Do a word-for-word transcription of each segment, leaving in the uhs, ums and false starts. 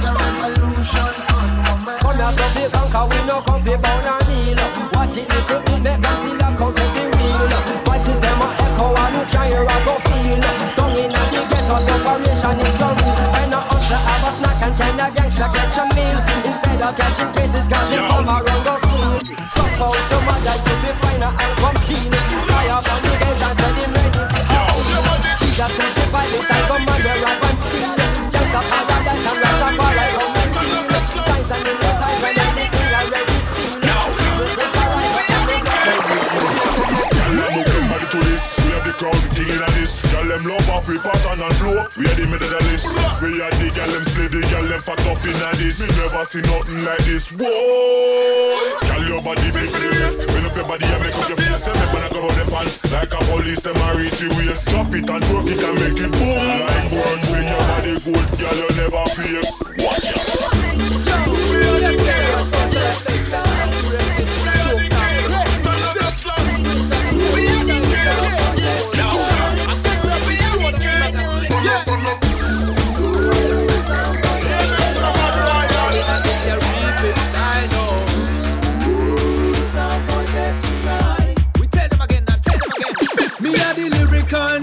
catch a revolution on woman. Come here so fake and cause we no come fake bound and kneel. Watch it little, make them see the count of the wheel. Voices them a echo and you can hear a go feel. Down in the ghetto separation is so real. When a hustler have a snack and can a gangster catch a meal. Instead of catching spaces cause they come around the school. Somehow somebody like you feel finer and come clean. Fire up on the bench and send him ready for all. That should survive inside some man where I can steal. Just a part of that and rest of all I come and feel. Signs and in your time when everything already seen. We'll just arrive when everything already seen. Y'all to this, we are the crowd, the king in a this. Y'all them love off, we pattern and flow. We are the middle of the list. We are the y'all them slave, the y'all them fat up in a this. We never see nothing like this, whoa. Y'all your body big for the rest. When up your body and make up your face. And when I go out them pants, like a police, them a reach the waist. Drop it and work it and make it boom. Like one big, your body good, y'all you never fake. Watch out. We are the serious, serious,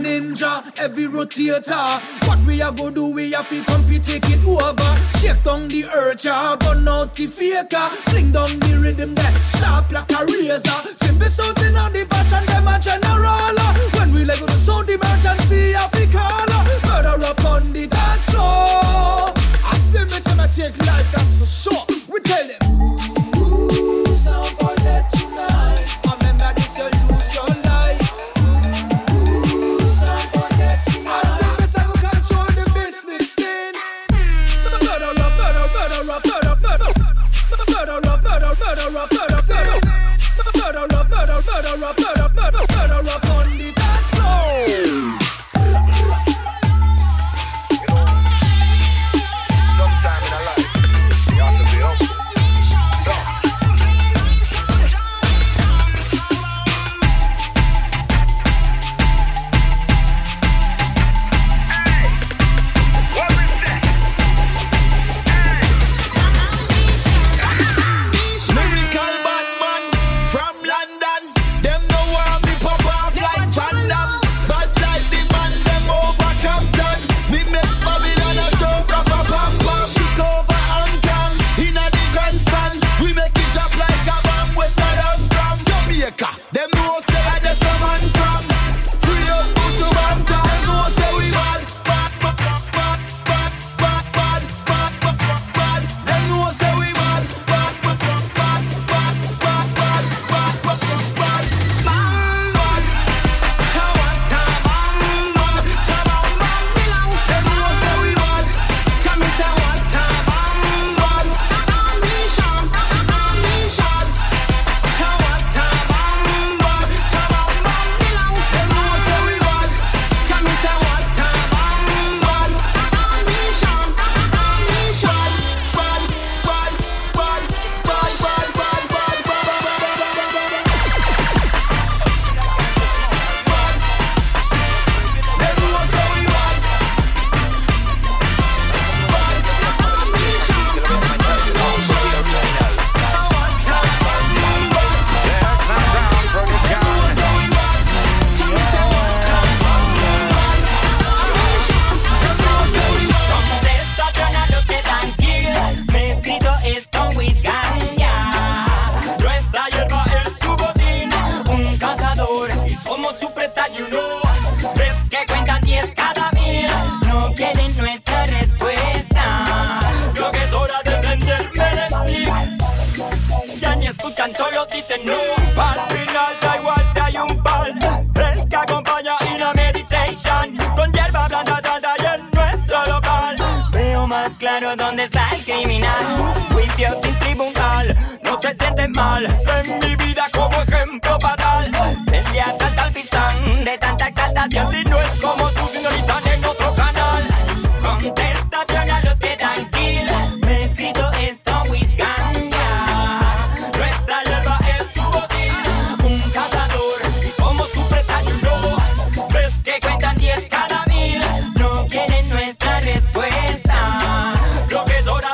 ninja, every rotator. What we a go do, we a fi come fi take it over. Shake down the urcher, burn out the faker. Fling down the rhythm there, sharp like a razor. Simple something on the bash and them a general. When we let go the sound emergency, a fi caller. Further up on the dance floor, I say me say me take life, that's for sure. We tell them, ooh, somebody tonight. I remember this, you lose your life. respuesta. Lo que es hora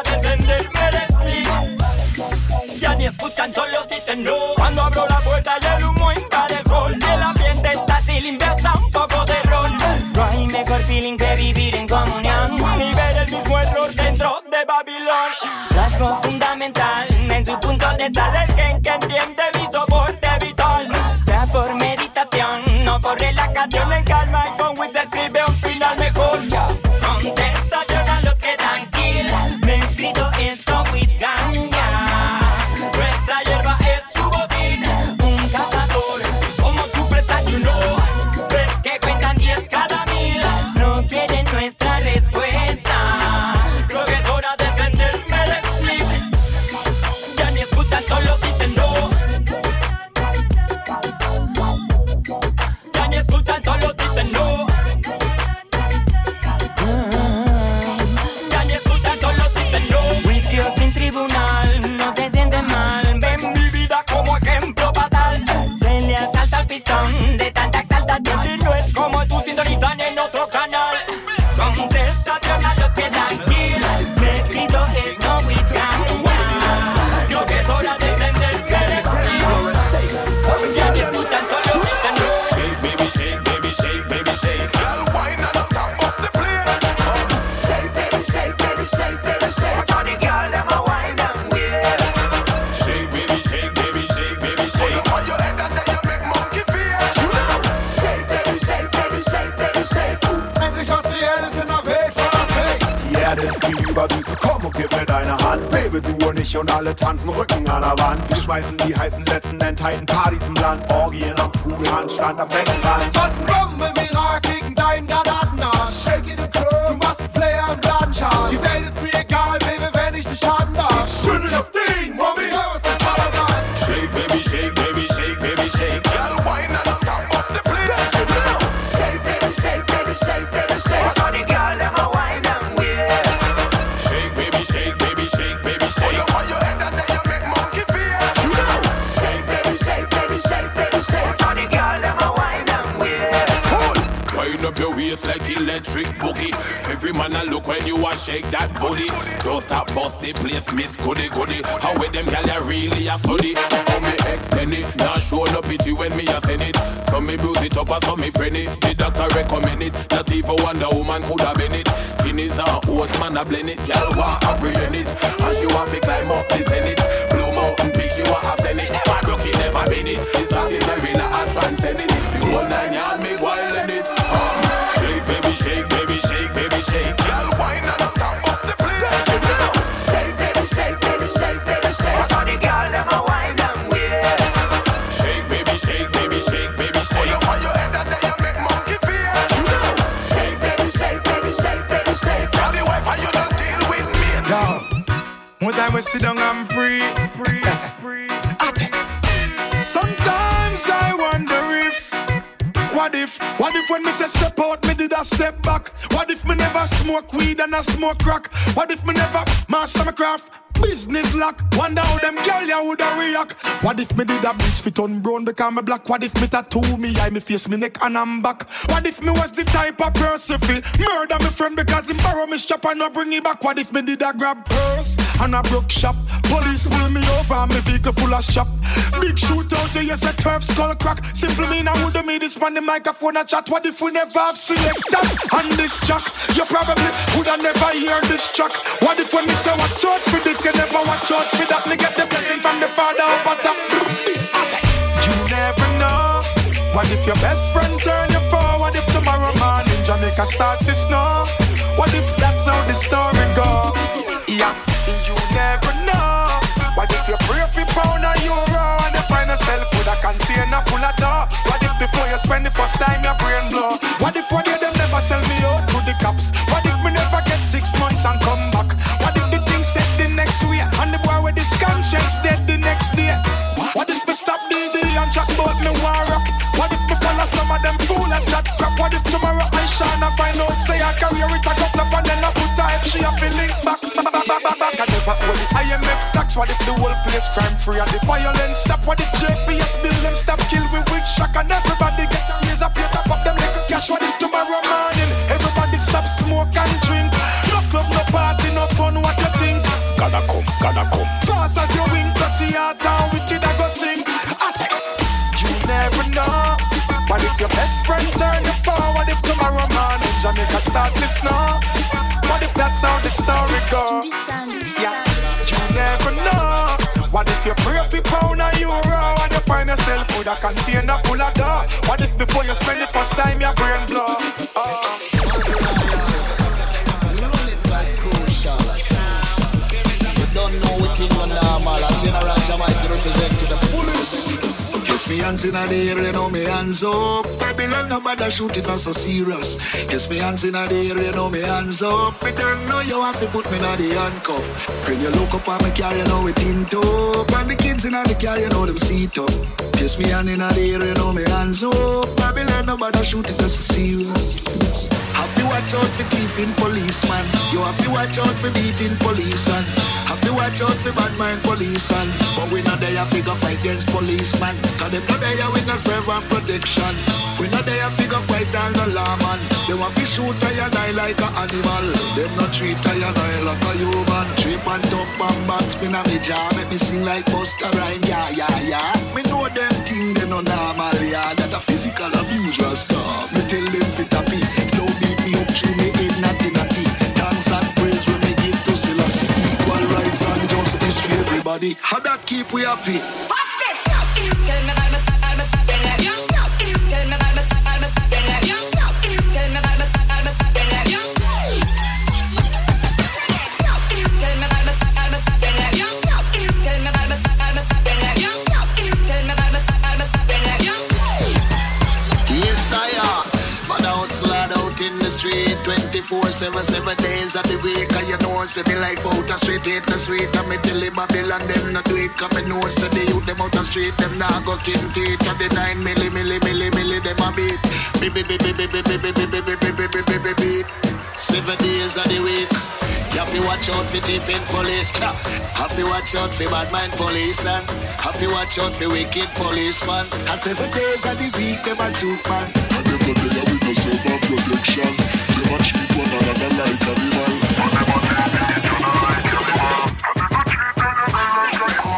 no. Cuando abro la puerta y el humo invade el rol. El ambiente está chilling, besa un poco de rol. No hay mejor feeling que vivir en comunión y ver el mismo error dentro de Babilón. Rasgo fundamental, en su punto de sale el gen que entiende mi soporte vital. Sea por meditación, no por relajación, en calma y con wit se escribe un final mejor. Contesta, lloran los que dan kill. Me he escrito esto with ganja. Nuestra hierba es su botín, un cazador, somos su presa y you know. Ves que cuentan diez cada mil, no quieren nuestra respuesta. Creo que es hora de prenderme el split. Ya ni escuchan, solo dicen no. Ya ni escuchan, solo dicen no. Ya ni escuchan, solo dicen no. Juicio sin tribunal, no se sienten mal. Ven mi vida como ejemplo fatal. Se le asalta el pistón de tanta exaltación. Si no es como tú, sintonizan en otro canal. Contestación a los que dan kill. Me escrito es no with ganja. Creo que es hora de prender que eres mío. Ya me escuchan, solo dicen no. Shake, baby, shake, baby, shake, baby, shake. Girl, wine on the top of the plate. Shake, baby, shake, baby, shake, baby, shake. Watch all the girl, them a wine and yes. Shake, baby, shake, baby, shake, baby, shake. Put up on your head and then you make monkey face. Shake, baby, shake, baby, shake, baby, shake. Endlich hast du alles in der Welt verfehlt. Die Erde ist die Übersüße, komm und gib mir deine Hand. Baby, du und ich und alle tanzen Rücken an der Wand. Wir schmeißen die heißen letzten Endheiten-Partys im Land. Orgien am Kugelhandstand am Beckenrand. Was ein Rum im Irak gegen deinen Granatenarsch. Shake in the club, du machst einen Player im Ladenschal. Die Welt ist mir egal, Baby, wenn ich dich haben darf. Schüttel das Ding, Mommy, hör was dein Vater sagt. Shake, baby, shake, baby, shake, baby, shake. Girl, wine on the top of the plate. Shake, baby, shake, baby, shake, baby, shake. Watch all the girl, them a wine and yes. Shake, baby, shake, baby, shake, baby, shake. Put up on your head and then you make monkey face. Shake, baby, shake, baby, shake, baby, shake. Watch all the girl, them a wine and yes. Wind up your waist like electric boogie. Every man a look when you a shake that booty. Don't stop, bust the place, miss goody goody. How with them gal ya really a study? How me extend it, not show no pity when me a send it. Some me bruise it up and some me friend it. The doctor recommend it, not even Wonder Woman could have been it. Guineas and oats, man a blend it. Gal want apprehend it, and she want to climb up the zenith. Blue Mountain Peak, she want ascend it. Never rocky, never been it. It's a scenario I transcend it. The whole nine yard me wild in it. Shake, baby, shake, baby, shake, baby, shake. Girl, wine on the top of the plate. Shake, baby, shake, baby, shake, baby, shake. Watch all the girl, them a wine and yes. Shake, baby, shake, baby, shake, baby, shake. Put up on your head and then you make monkey face. Shake, baby, shake, baby, shake, baby, shake. Tell me why you don't deal with me. Now, one time we sit down and breathe. Sometimes I wonder if. What if, what if when me say step out, me did a step back? What if me never smoke weed and I smoke crack? What if me never master my craft? Business lock. Wonder how them girl ya woulda react. What if me did a bleach fit on brown because me black? What if me tattoo me eye, me face, me neck and I'm back? What if me was the type of person fi murder me friend because him borrow me strap and no bring it back? What if me did a grab purse and a broke shop? Police pull me over and me vehicle full of shop. Big shootout, you use a turf skull crack. Simple mean I woulda made this man the microphone a chat. What if we never have selectors on this track? You probably woulda never hear this track. What if when me say watch out for this? You never watch out for that. Me get the blessing from the Father up at top. You never know. What if your best friend turn you forward? What if tomorrow morning Jamaica starts to snow? What if that's how the story go? Yeah, you never know. What if you pray for pound or euro and you find yourself with a container full of dough? What if before you spend the first time your brain blow? What if one day them never sell me out to the cops? What if me never get six months and come back? What if the thing set the next way, and the boy with his conscience dead the next day? What if we stop D D and chat about me war rock? What if we follow some of them fool and chat crap? What if tomorrow I shine and find out say I carry it a couple up and then I put her if she a feeling back, back, back, back, back, back. I never hold the I M F tax. What if the whole place crime free and the violence stop? What if J P S bill them stop kill we with shock and everybody get a razor plate up up them little cash? What if tomorrow morning everybody stop smoke and drink? No club, no party, no fun, what you think? Gotta come, gotta come. Fast as you wink, dirty heart and wicked I go see. best friend turn the forward if tomorrow morning Jamaica start this now. What if that's how the story goes? Yeah, you never know. What if you pray for pound and euro and you find yourself with a container full of dough? What if before you spend the first time your brain blow? Oh. General Jamaica represent to the fullest. Guess me hands in the air, you know me hands up. Babylon, nobody shoot it, not so serious. Guess me hands in the air, you know me hands up. Me don't know you have to put me in the handcuff. When you look up on my car, you know it in top. And the kids in the car, you know them seat up. Guess me hands in the air, you know me hands up. Babylon, nobody shoot it, not so serious. Have you watch out for thieving policeman? You have to watch out for beating policeman. Have to watch out for bad mind policeman. But we not there figure fight against policeman. Cause them not there with no serve and protection. We not there figure fight and the lawman. They want to shoot and die like an animal. Them not treat and die like a human. Trip and top and back spin on me jaw. Make me sing like Busta Rhyme, yeah, yeah, yeah. Me know them thing they no normal, yeah. That a physical abuse was stop. Me tell them fit a beat. She may eat natty natty. Dance and praise we may give to Selassie. Equal rights and justice for everybody. How that keep we happy? Watch this! Tell me about the fact I'm a fucking like you. Tell me about the fact I'm a fucking like you. Tell me about the fact I'm a fucking like you. Tell me about the fact I'm a fucking like you. Tell me about the fact I'm a fucking like you. Tell me about the fact I'm a fucking like you. Yes, I am. But I was loud out in the street. twenty-four seven, seven days of the week. And you know, say the life out of street hate the sweet. And me tell him Babylon, them not do it. Cause me know, say the youth, them out of street. Them now go king teeth. And the nine milli, milli, milli, milli, them a beat. Beep, beep, beep, beep, beep, beep, beep, beep, beep, beep, beep, beep, beep, beep. Seven days of the week. You have to watch out for thieving police. Have to watch out for bad mind police. And have to watch out for wicked policeman. And seven days of the week, them a shoot man. And them go there with no self and protection. They want to treat one another like animal. But they want to treat each other like animal. And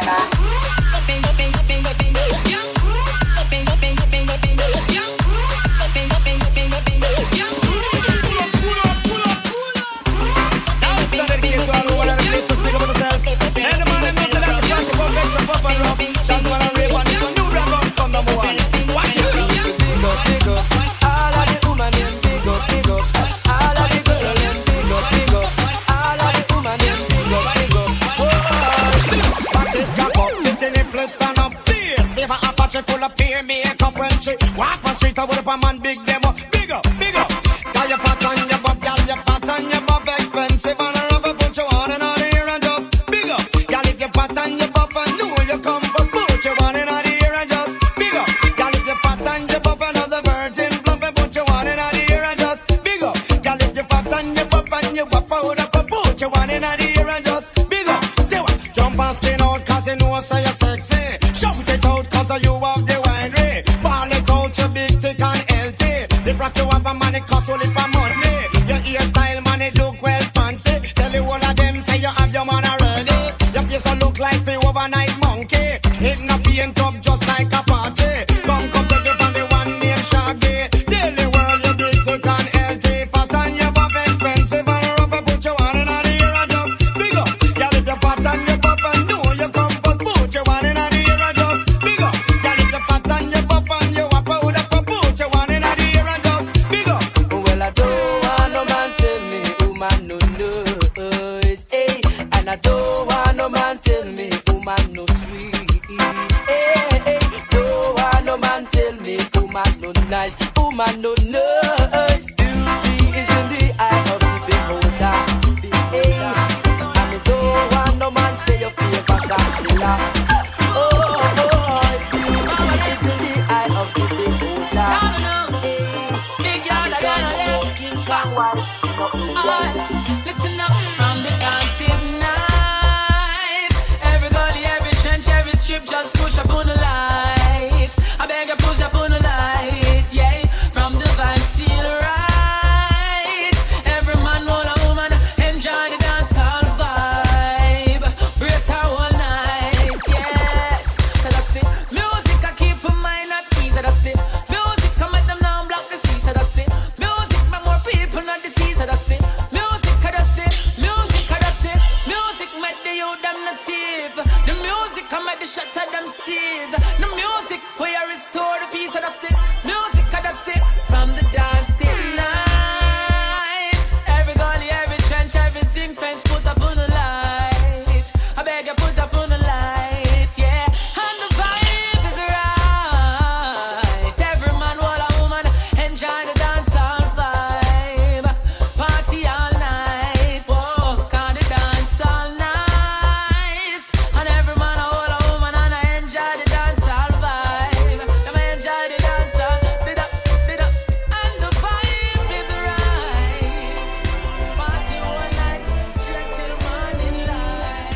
they go treat another like a human. Open, open, open, open, open. Open, open, open, open, open. Open, open, open, open, open. Full of peer makeup when she walk on street. I would have a man big them up, big up, big up. Got your pat on your bob, got your pat on your bob, expensive and I love put you on and on the air and just big up. Got if your pat on your bob and know you come, but put you on and on the air and just big up. Got if your pat on your bob and another virgin plump and put you on and on the air and just big up. Got if your pat on your bob and your bob would have put you on and on the air and just big up. Say what? Jump and skin out cause you know say you're sexy. Shout it out cause you have the winery. Ball it out, you big, thick and healthy. The brat you have a man, it costs only for money. Your hairstyle, man, it look well fancy. Tell you all of them, say you have your man already. Your face don't look like the overnight monkey. It not being tough just like a party. Come, come, take it from the one named Shaggy. Tell the world, you big, thick and healthy. Fat on your pop, expensive and rough. I put your hand in the ear and just big up. Y'all if your fat on your pop and know you come, but put your hand in the nice woman, no nurse. Beauty is in the eye of the beholder. Beholder. And it's all one, no man say your favor can't laugh. Oh, oh, oh, beauty is in the eye of the beholder. Big yard, I got a head. Listen up, I'm the dancing knife. Every gully, every trench, every strip, just push up on the light. I beg you, push up on the light. From the vines the youth them no thief. The music come at the shatter them seas. The music where you restore the peace of the state. Music of the state from the dancing night. Every gully, every trench, every zinc fence, put up on the light. I beg you, put up on the light, yeah. And the vibe is right. Every man, all a woman, enjoy the dance all vibe. Party all night, walk on the dance all night. And every man, all a woman, and I enjoy the dance all vibe. Them I enjoy the dance all, did up, did up. And the vibe is right. Party all night, straight till morning light.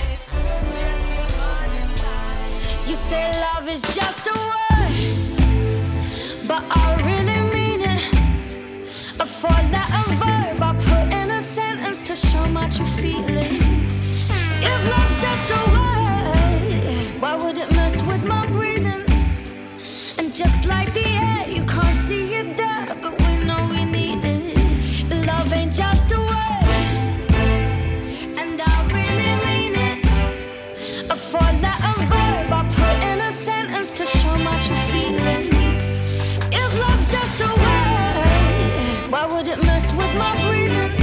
Straight till morning light. You say love is just a word, but I really mean it. A four-letter verb I put in a sentence to show my true feelings. If love's just a word, why would it mess with my breathing? And just like the air, you can't see it there, but we know we need it. Love ain't just a word, and I really mean it. A four-letter verb I put in a sentence to show my true feelings. If love's just a word, why would it mess with my breathing?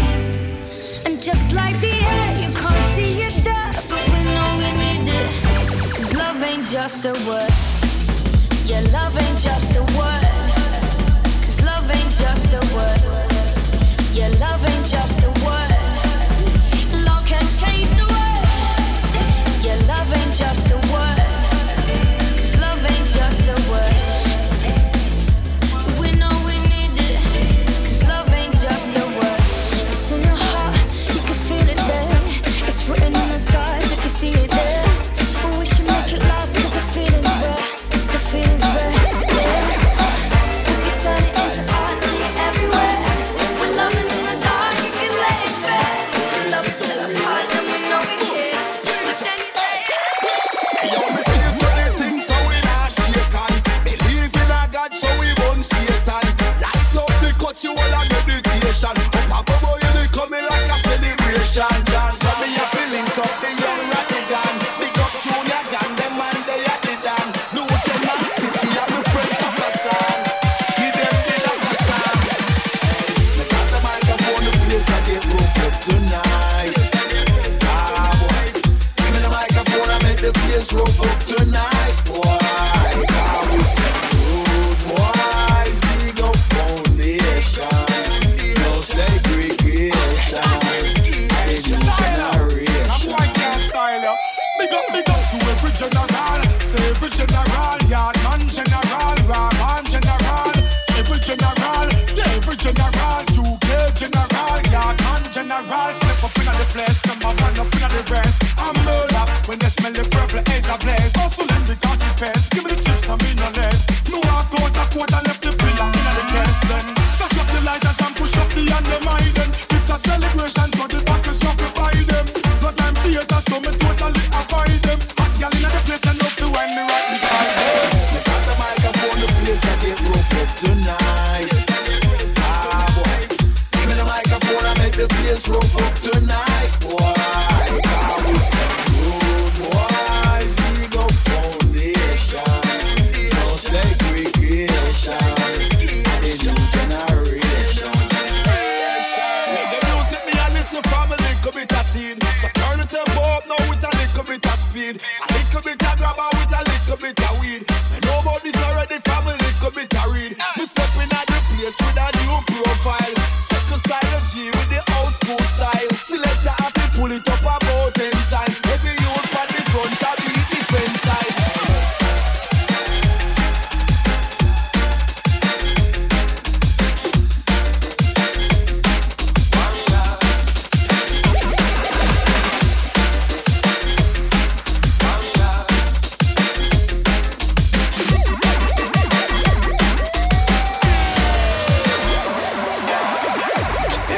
And just like the air, you can't see it there, but we know we need it. 'Cause love ain't just a word. Yeah, love ain't just a word. 'Cause love ain't just a word. Yeah, love ain't just a word. Love can change the world. Yeah, love ain't just a word. 'Cause love ain't just a word. We know we need it. 'Cause love ain't just a word. It's in your heart, you can feel it there. It's written in the stars, you can see it there. But we should make it last, 'cause the feeling's rare. The feeling's rare, yeah. You can turn it into art, see it everywhere. When love is in the dark, you can lay it bare. When love is still apart, then we know we can't. But then you say, Yo, me say to the things so we not shaken. Believe in a God so we won't Satan. Light up the cut you all a meditation. Up above you they coming like a celebration. John, so me a feeling up the young Ratigan. Big up Junior Gang, them man they at the dan. New them man stitchy and me friend Papa San. Give them the Papa San. Me got the microphone, the place I get rough up tonight. Ah boy, give me the microphone, I make the place rough up tonight, boy. Ah, we say good boys, big up foundation. No segregation. The new generation. Boy can't style ya. Big up, big up to every general. Say every general, yard man general, raw man general. Every general, say every general, U K general, yard man general. Step up inna the place, number one up inna the rest. I'm murder when they smell the purple haze a blaze. Hustling because it pays. Give me the chips and me no less. No walk out a quarter left the pillar inna the case. Then flash up the lighters and push up the hand them hide them. It's a celebration so the backers notify them. Bloodline theater so me totally avoid them. Hot girl inna the place and up to wind me right beside them. Me got the microphone, the place I get rough up tonight. Ah boy, give me the microphone, I make the place rough up tonight, boy. Ah, we say good boys, big up foundation. No segregation. The new generation. With the music me I listen from a little bit of teen. So turn the tempo up now with a little bit of speed. A little bit of grabber with a little bit of weed. I know about this already from a little bit of read. Me stepping at the place with a new profile. Second style of G with the old school style. Selector I can pull it up about ten times. Every youth on the front I be defense side.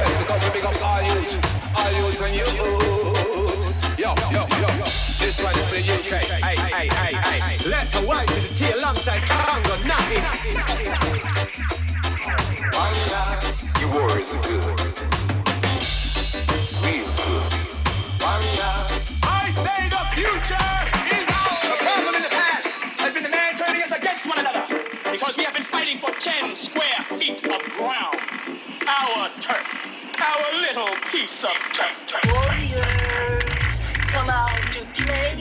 Yes, because we big up all youth, all youths and you. Yo, yo, yo, yo. This one is for the U K. Hey, hey, hey, hey. Let the Y to the T alongside Karango Natty. You warriors are good. Real good. Warriors. I say future is ours. The problem in the past has been the man turning us against one another because we have been fighting for ten square feet of ground. Our turf. Our little piece of turf. Warriors, come out to play.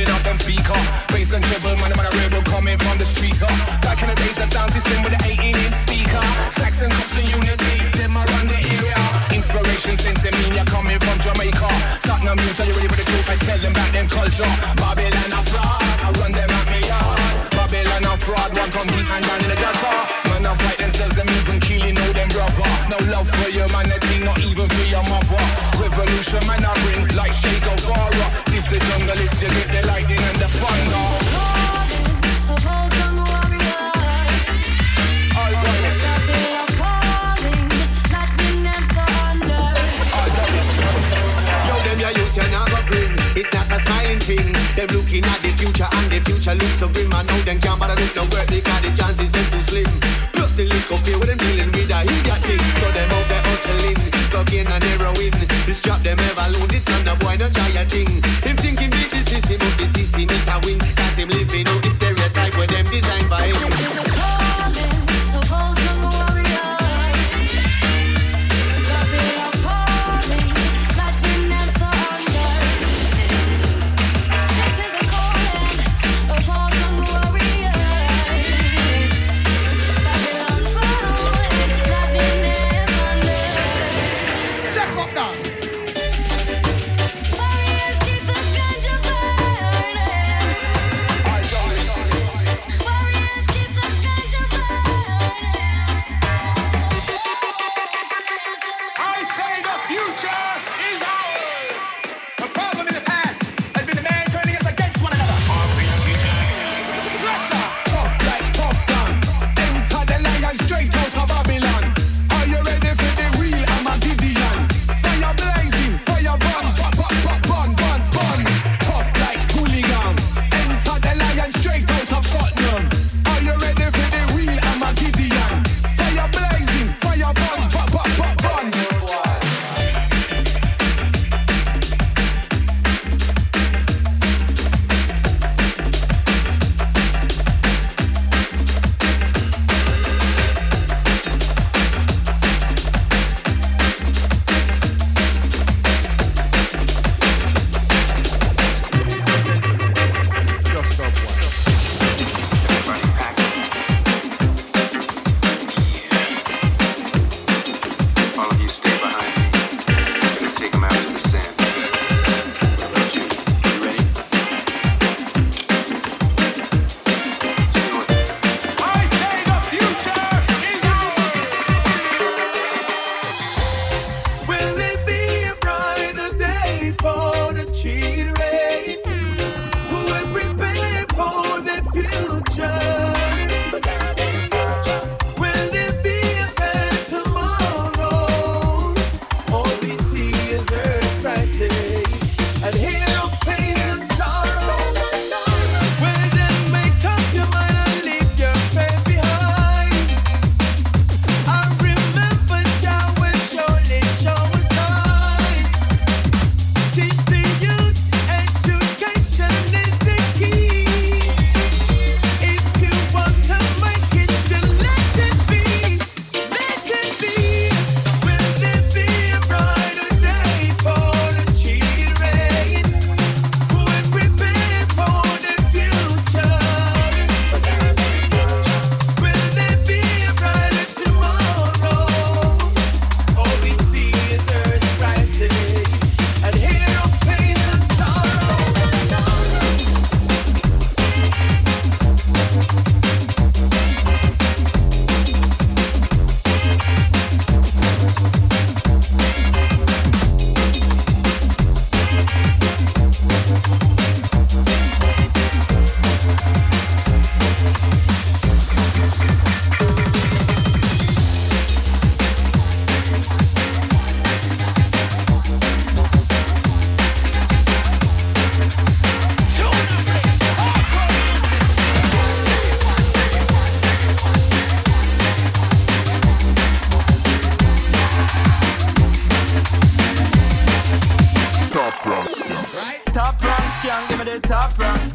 Up on speaker, bass and treble, man, man, a rebel coming from the streets. Up back in the days, a sound system with an eighteen inch speaker, Saxon cops and unity, them I run the area. Inspiration since I mean, you're coming from Jamaica. Tottenham News, are you ready for the truth? I tell them about them culture. Babylon a fraud, I run them at me yard. Babylon a fraud, run from heat and down in the gutter. Man, I fight themselves and even killing all them brother. No love for humanity, not even for your mother. Revolution, man, I ring like Sheikh O'Hara. This the jungle, it's your get the lightning and the thunder. It's a golden warrior. All right, it's a bit of calling, lightning and thunder. All right, it's a yo, them your youth, you're not a grin. It's not a smiling thing. Them looking at the future and the future looks so grim. I know them can't bother with no work because the chances them too slim. Plus the lick up here when them dealing with a idiot thing. So them out there hustling, cocaine and heroin. This trap them ever load, it's on the boy, no try a thing. Him thinking beat the system up, the system it a win. That's him living out the stereotype where them designed for him. It's a calling, the golden warrior. It's a bit of calling, lightning and thunder. This is a calling, the golden warrior. Babylon falling, lightning and thunder. Just fuck that. Warriors keep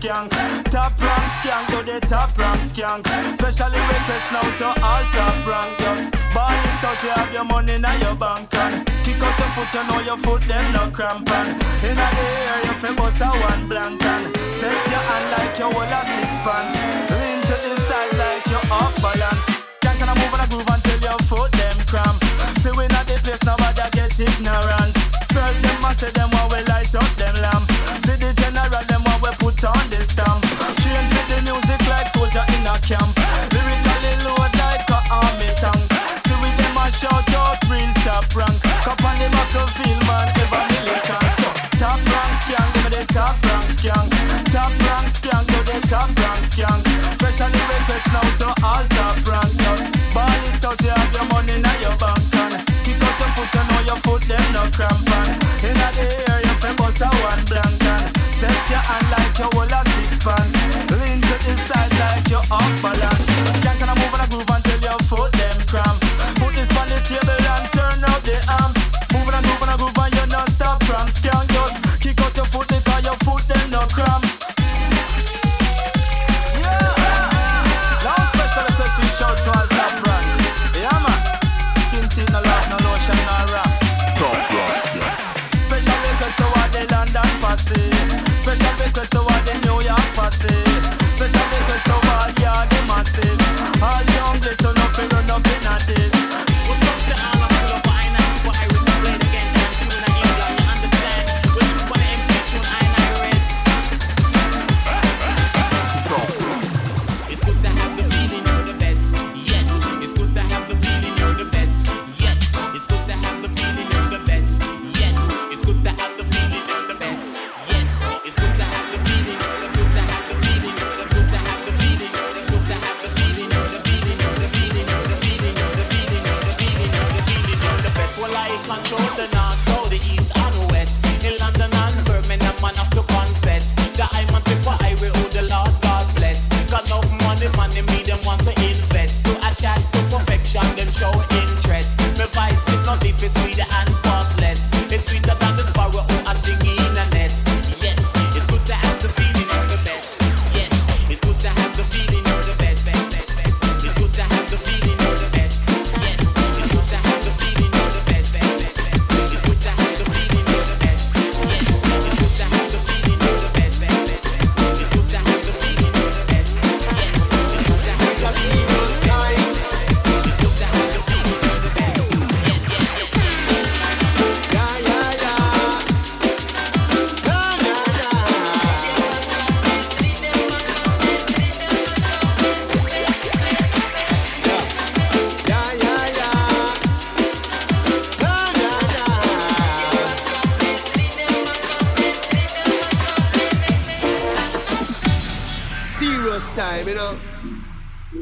skank. Top rank skank to the top rank skank. Specially request now to all top rankers. Ball it out, you have your money now your bank on. Kick out your foot, you know your foot them no crampin'. In a day here you feel boss a one blank on. Set your hand like you hold a six pants. Lean to the side like you off balance. Can't gonna move on a groove until your foot them cramp. See we not the place nobody get ignorant. First them must say them while we light up them lamp. See the general them while we put on the stamp. Change with the music like soldier in a camp. Lyrically load like a army tank. See with them a shout out real top rank. Cup on the battlefield man ever militant. Top rank skank, give me the top rank skank. Top rank skank, give me the top rank skank. Specially request now to all top rank. Ball it out, you have your money now your bank on. Kick out your foot, you know your foot them no cramp on. In a day here you feel boss a one blank on. Set your hand like you hold a six pants. Lean to the side like you off balance. Can't gonna move on a groove until your foot them cramp. Put this on the table and turn out the arm. Move on a groove on a groove and you not stop cramp. Can't just kick out your foot because your foot them no cramp. Special request to all the New York posse. Special request to all the the massive. All young girls so nothing run up in a this. We'll talk to all of the but I know what I was playing again. I'm tune in England, you understand? We'll shoot for the M C tune, I and Iris. It's good to have the feeling you're the best. Yes, it's good to have the feeling you're the best. Yes, it's good to have the feeling you're the best. Yes, it's good to have the feeling you're the best. It's good to have the feeling, the good to have the feeling, the good to have the feeling, the good to have the feeling, the feeling, the feeling, the feeling, the feeling, the feeling, the feeling, the best. Well, I control the north, so the east and west. In London and Birmingham, man have to confess that I'm a trip for I will owe the Lord God bless. Got enough money, money me them want to invest. To a chat to perfection, them show interest. My vice is not deep, it's sweeter and costless. It's sweeter than the sparrow who are singing in a nest. Time, you know,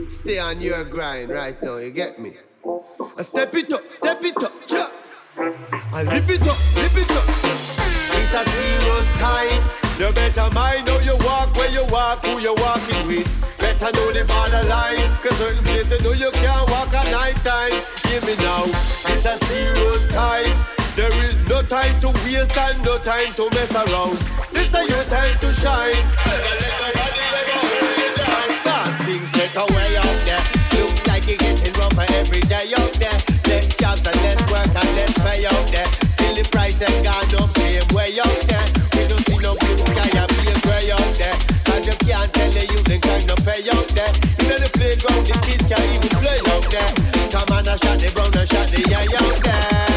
stay on your grind right now, you get me? I step it up, step it up, chop. I lift it up, lift it up. It's a serious time. You better mind how you walk, where you walk, who you walking with. Better know the borderline, cause certain places know you can't walk at night time. Hear me now, it's a serious time. There is no time to waste and no time to mess around. This is your time to shine. Things set away out there. Looks like it's getting rougher every day out there. Less jobs and less work and less pay out there. Still the price ain't gone no same way out there. We don't see no blue sky and be a gray out there. And you can't tell the youth they can't no pay out there. Even the playground the kids can't even play out there. Come on and shot the brown and shot the eye out there.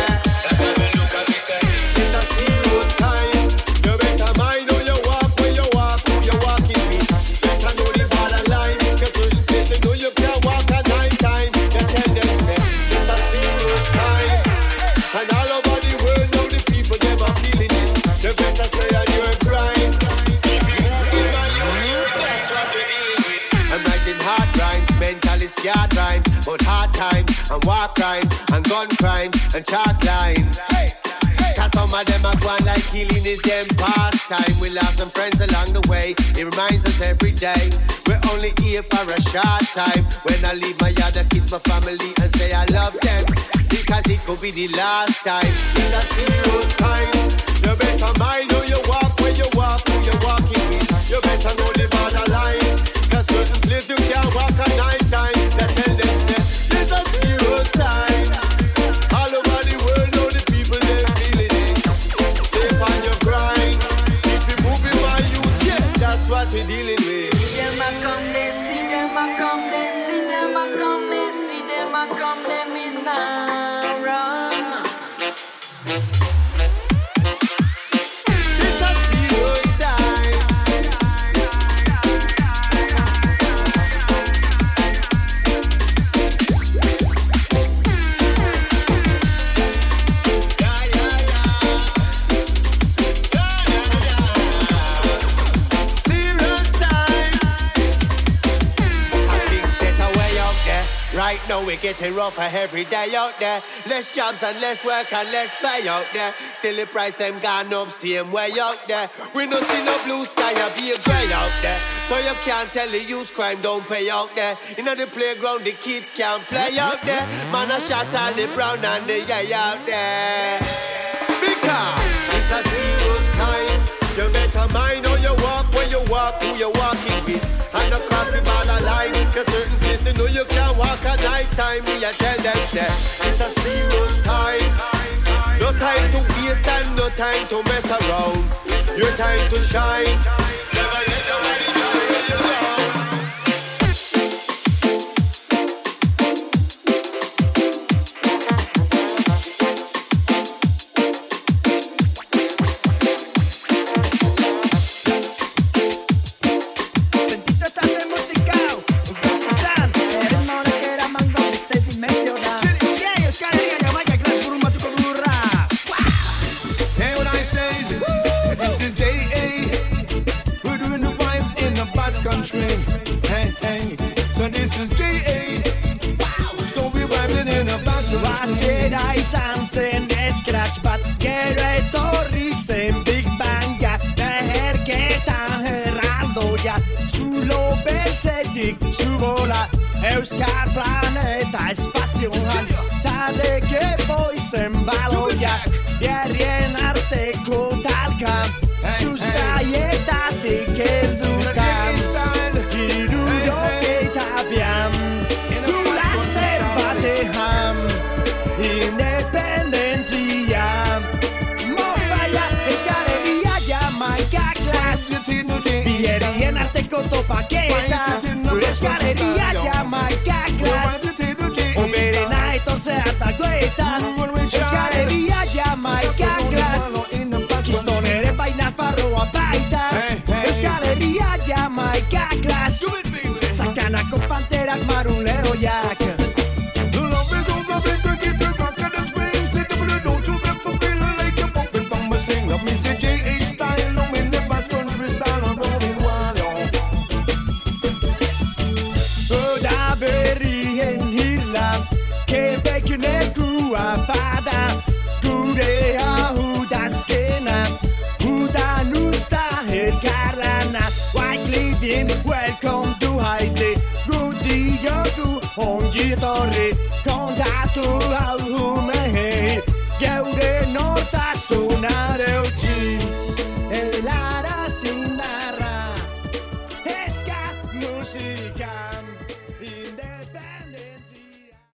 Yard rhymes, but hard times, and war crimes, and gun crimes, and chalk lines. Hey, hey. Cause some of them are gone like killing is them pastime. We lost some friends along the way, it reminds us every day. We're only here for a short time. When I leave my yard, I kiss my family and say I love them. because it could be the last time. In a serious time, you better mind who you walk, where you walk, who you walking with. You better know the borderline, cause certain place you can't walk at night time. They tell them, say, it's a serious time. All over the world know the people, they feeling it. Stay on your grind, keep it moving by you, yeah, that's what we're dealing with. See them a come, they see them a come, they see them a come, they see them a come, they meet now. Right now we're getting rougher every day out there. Less jobs and less work and less pay out there. Still the price them gone up same way out there. We no see no blue sky, be a grey out there. So you can't tell the youth crime don't pay out there. You know the playground the kids can't play out there. Man a shot all the brown and the yay out there. Because it's a serious time. You better mind how you walk, where you walk, who you walking with. And across the border line, cause certain places you know you can't walk at night time. We a tell them say, it's a serious time. No time to waste and no time to mess around. Your time to shine. Never let nobody turn you down. Train. Hey, hey. So this is J A. Wow. So we vibing in a battle. I said I something scratch, but get a torrisen Big Bang ya. The hair get a heraldo ya. Su lo pensetic, su bola. Euskar planeta espazional. Dale que voy sem balo ya. Y arrienarte con talca. Sus galletas te quedan. Paqueta, escalería ya marca class. Omerena entonces hasta gueta. Escalería ya marca class. Kistonere vaina farro a baita. Escalería ya marca class. Sacana con panteras maruleo yak. Welcome to Haiti. Rudy Yogu on guitarre. Contato al hume. Geude nota sonare.